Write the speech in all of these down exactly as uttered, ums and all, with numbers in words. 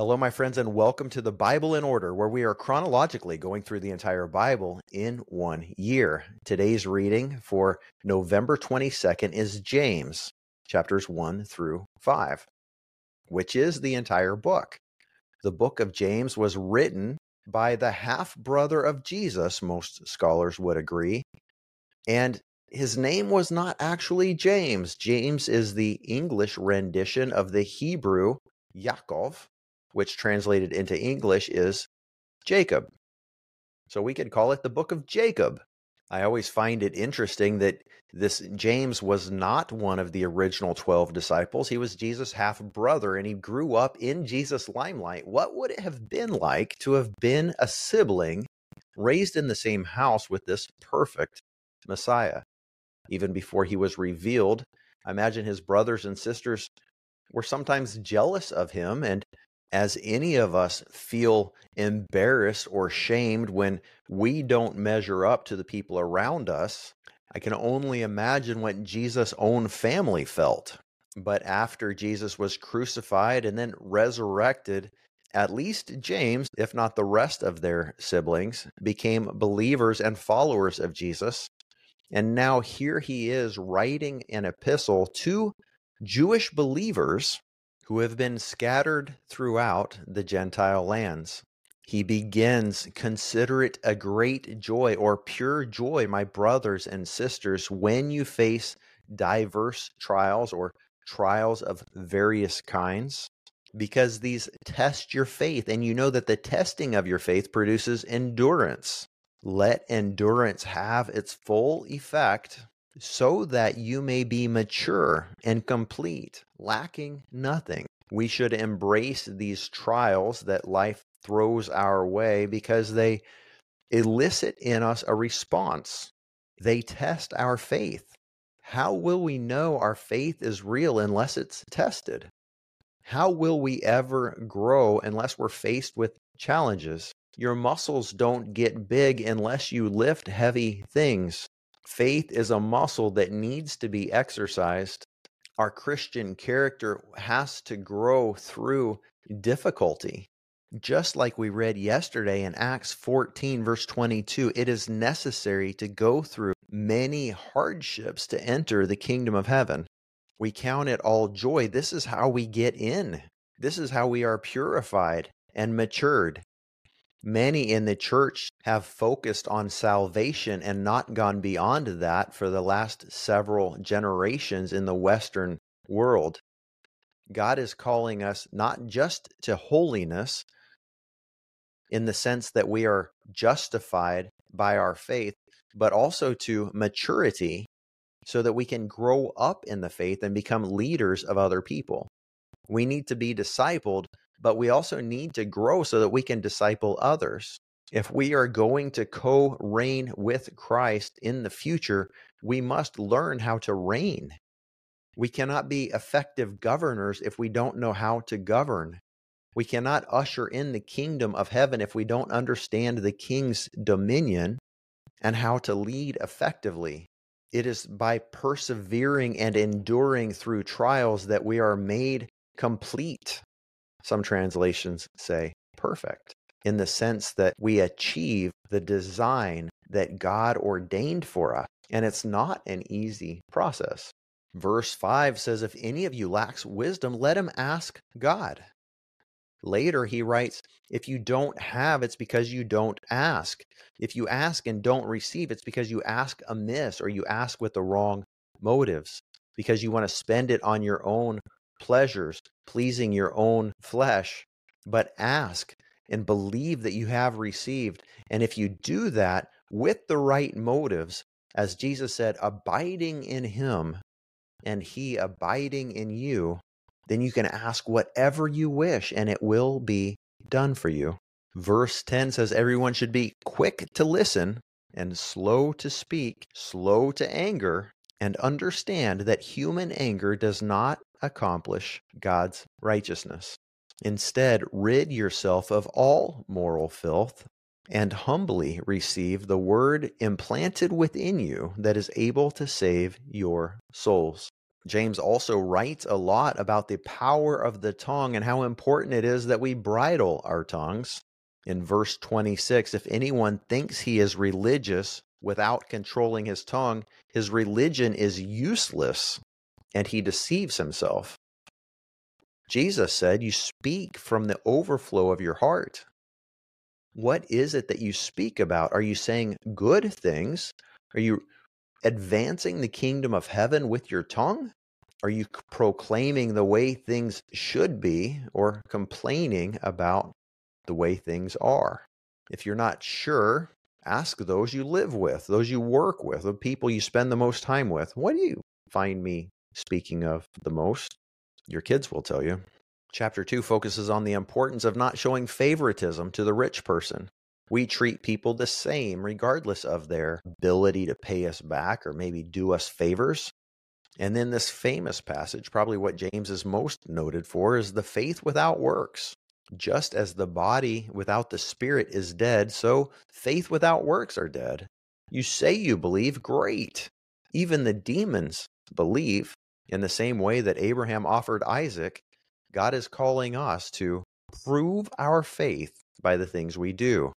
Hello, my friends, and welcome to the Bible in Order, where we are chronologically going through the entire Bible in one year. Today's reading for November twenty-second is James, chapters one through five, which is the entire book. The book of James was written by the half-brother of Jesus, most scholars would agree, and his name was not actually James. James is the English rendition of the Hebrew Yaakov, which translated into English is Jacob. So we could call it the book of Jacob. I always find it interesting that this James was not one of the original twelve disciples. He was Jesus' half-brother, and he grew up in Jesus' limelight. What would it have been like to have been a sibling raised in the same house with this perfect Messiah? Even before he was revealed, I imagine his brothers and sisters were sometimes jealous of him, and as any of us feel embarrassed or shamed when we don't measure up to the people around us, I can only imagine what Jesus' own family felt. But after Jesus was crucified and then resurrected, at least James, if not the rest of their siblings, became believers and followers of Jesus. And now here he is writing an epistle to Jewish believers who have been scattered throughout the Gentile lands. He begins, "Consider it a great joy or pure joy, my brothers and sisters, when you face diverse trials or trials of various kinds, because these test your faith, and you know that the testing of your faith produces endurance. Let endurance have its full effect, so that you may be mature and complete, lacking nothing." We should embrace these trials that life throws our way because they elicit in us a response. They test our faith. How will we know our faith is real unless it's tested? How will we ever grow unless we're faced with challenges? Your muscles don't get big unless you lift heavy things. Faith is a muscle that needs to be exercised. Our Christian character has to grow through difficulty. Just like we read yesterday in Acts fourteen, verse twenty-two, it is necessary to go through many hardships to enter the kingdom of heaven. We count it all joy. This is how we get in. This is how we are purified and matured. Many in the church have focused on salvation and not gone beyond that for the last several generations in the Western world. God is calling us not just to holiness in the sense that we are justified by our faith, but also to maturity so that we can grow up in the faith and become leaders of other people. We need to be discipled, but we also need to grow so that we can disciple others. If we are going to co-reign with Christ in the future, we must learn how to reign. We cannot be effective governors if we don't know how to govern. We cannot usher in the kingdom of heaven if we don't understand the king's dominion and how to lead effectively. It is by persevering and enduring through trials that we are made complete. Some translations say perfect, in the sense that we achieve the design that God ordained for us, and it's not an easy process. Verse five says, "If any of you lacks wisdom, let him ask God." Later he writes, "If you don't have, it's because you don't ask. If you ask and don't receive, it's because you ask amiss, or you ask with the wrong motives, because you want to spend it on your own pleasures, pleasing your own flesh. But ask and believe that you have received." And if you do that with the right motives, as Jesus said, abiding in him and he abiding in you, then you can ask whatever you wish and it will be done for you. Verse ten says, "Everyone should be quick to listen and slow to speak, slow to anger, and understand that human anger does not accomplish God's righteousness. Instead, rid yourself of all moral filth and humbly receive the word implanted within you that is able to save your souls." James also writes a lot about the power of the tongue and how important it is that we bridle our tongues. In verse twenty-six, if anyone thinks he is religious without controlling his tongue, his religion is useless and he deceives himself. Jesus said, you speak from the overflow of your heart. What is it that you speak about? Are you saying good things? Are you advancing the kingdom of heaven with your tongue? Are you proclaiming the way things should be or complaining about the way things are? If you're not sure, ask those you live with, those you work with, the people you spend the most time with. What do you find me speaking of the most? Your kids will tell you. Chapter two focuses on the importance of not showing favoritism to the rich person. We treat people the same regardless of their ability to pay us back or maybe do us favors. And then this famous passage, probably what James is most noted for, is the faith without works. Just as the body without the spirit is dead, so faith without works are dead. You say you believe, great. Even the demons believe. In the same way that Abraham offered Isaac, God is calling us to prove our faith by the things we do.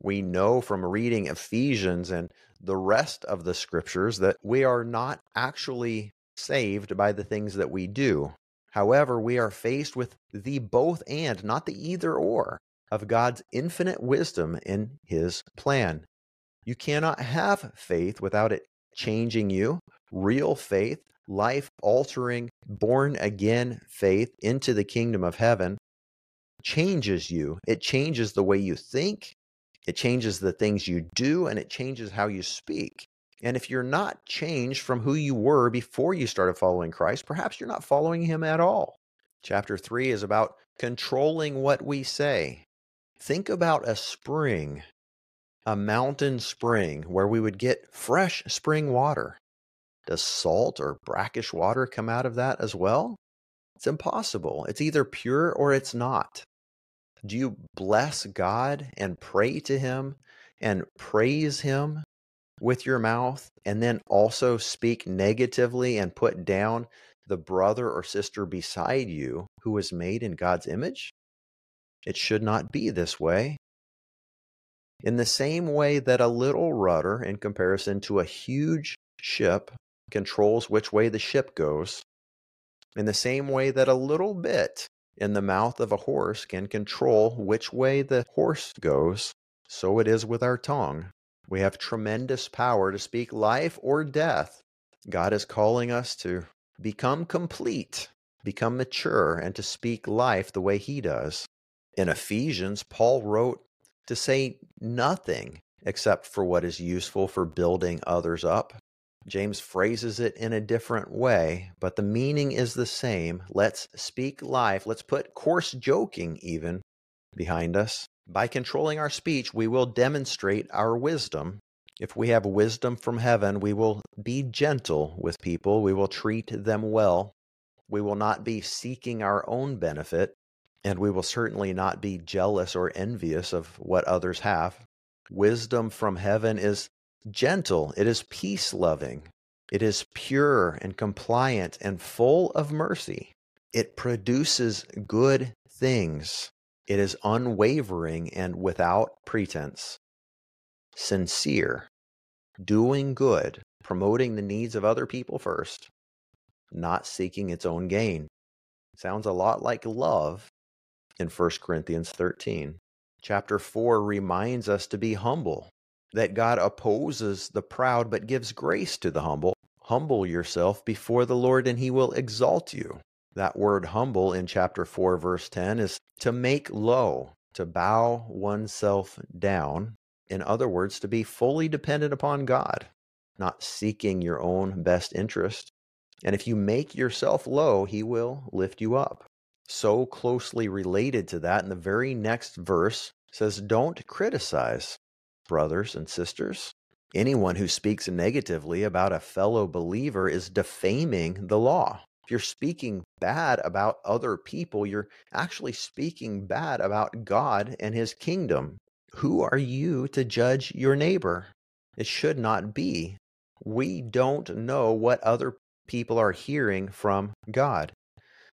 We know from reading Ephesians and the rest of the scriptures that we are not actually saved by the things that we do. However, we are faced with the both and, not the either or, of God's infinite wisdom in his plan. You cannot have faith without it changing you. Real faith, life-altering, born-again faith into the kingdom of heaven changes you. It changes the way you think. It changes the things you do, and it changes how you speak. And if you're not changed from who you were before you started following Christ, perhaps you're not following him at all. Chapter three is about controlling what we say. Think about a spring, a mountain spring, where we would get fresh spring water. Does salt or brackish water come out of that as well? It's impossible. It's either pure or it's not. Do you bless God and pray to him and praise him with your mouth and then also speak negatively and put down the brother or sister beside you who is made in God's image? It should not be this way. In the same way that a little rudder in comparison to a huge ship controls which way the ship goes, in the same way that a little bit in the mouth of a horse can control which way the horse goes, so it is with our tongue. We have tremendous power to speak life or death. God is calling us to become complete, become mature, and to speak life the way he does. In Ephesians, Paul wrote to say nothing except for what is useful for building others up. James phrases it in a different way, but the meaning is the same. Let's speak life. Let's put coarse joking even behind us. By controlling our speech, we will demonstrate our wisdom. If we have wisdom from heaven, we will be gentle with people. We will treat them well. We will not be seeking our own benefit, and we will certainly not be jealous or envious of what others have. Wisdom from heaven is gentle, it is peace-loving, it is pure and compliant and full of mercy. It produces good things. It is unwavering and without pretense. Sincere, doing good, promoting the needs of other people first, not seeking its own gain. Sounds a lot like love in First Corinthians thirteen. Chapter four reminds us to be humble, that God opposes the proud but gives grace to the humble. Humble yourself before the Lord and he will exalt you. That word humble in chapter four, verse ten is to make low, to bow oneself down. In other words, to be fully dependent upon God, not seeking your own best interest. And if you make yourself low, he will lift you up. So closely related to that, in the very next verse says, don't criticize. Brothers and sisters, anyone who speaks negatively about a fellow believer is defaming the law. If you're speaking bad about other people, you're actually speaking bad about God and his kingdom. Who are you to judge your neighbor? It should not be. We don't know what other people are hearing from God.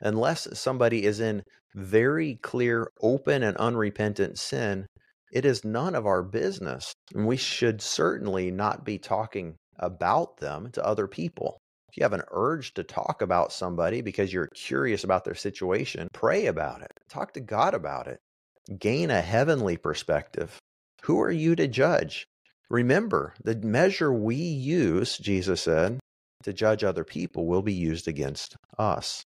Unless somebody is in very clear, open, and unrepentant sin, it is none of our business, and we should certainly not be talking about them to other people. If you have an urge to talk about somebody because you're curious about their situation, pray about it. Talk to God about it. Gain a heavenly perspective. Who are you to judge? Remember, the measure we use, Jesus said, to judge other people will be used against us.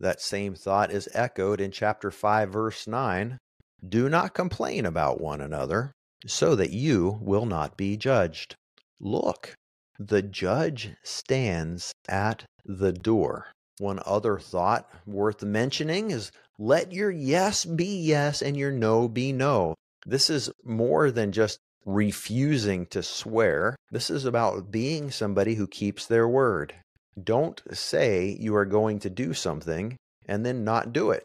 That same thought is echoed in chapter five, verse nine. Do not complain about one another, so that you will not be judged. Look, the judge stands at the door. One other thought worth mentioning is let your yes be yes and your no be no. This is more than just refusing to swear. This is about being somebody who keeps their word. Don't say you are going to do something and then not do it.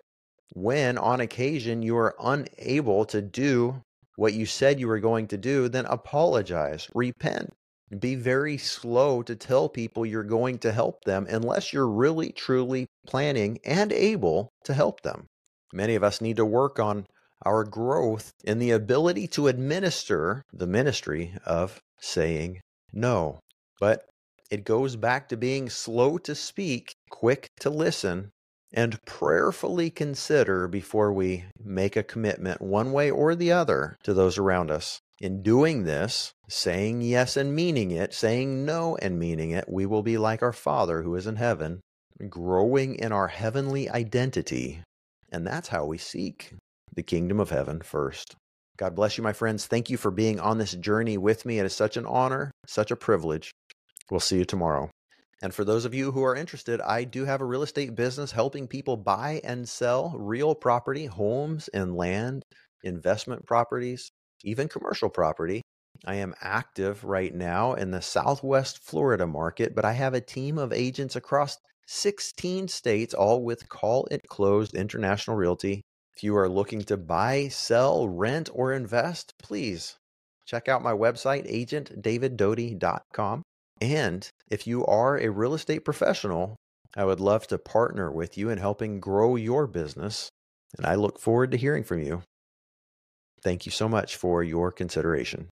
When on occasion you are unable to do what you said you were going to do, then apologize, repent. Be very slow to tell people you're going to help them unless you're really, truly planning and able to help them. Many of us need to work on our growth in the ability to administer the ministry of saying no. But it goes back to being slow to speak, quick to listen, and prayerfully consider before we make a commitment one way or the other to those around us. In doing this, saying yes and meaning it, saying no and meaning it, we will be like our Father who is in heaven, growing in our heavenly identity. And that's how we seek the kingdom of heaven first. God bless you, my friends. Thank you for being on this journey with me. It is such an honor, such a privilege. We'll see you tomorrow. And for those of you who are interested, I do have a real estate business helping people buy and sell real property, homes and land, investment properties, even commercial property. I am active right now in the Southwest Florida market, but I have a team of agents across sixteen states, all with Call It Closed International Realty. If you are looking to buy, sell, rent, or invest, please check out my website, agent david doty dot com. And if you are a real estate professional, I would love to partner with you in helping grow your business. And I look forward to hearing from you. Thank you so much for your consideration.